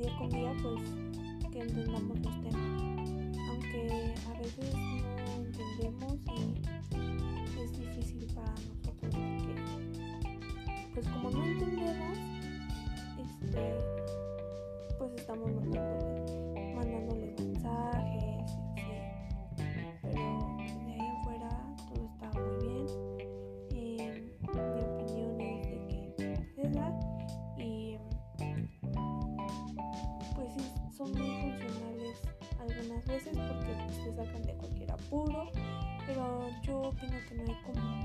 día con día, pues que entendamos los temas, aunque a veces no entendemos y es difícil para nosotros porque pues como no entendemos, pues estamos mandándoles mensajes y así, pero de ahí afuera todo está muy bien. Mi opinión es de que es la y pues sí, son muy funcionales algunas veces porque pues, te sacan de cualquier apuro, pero yo opino que no hay como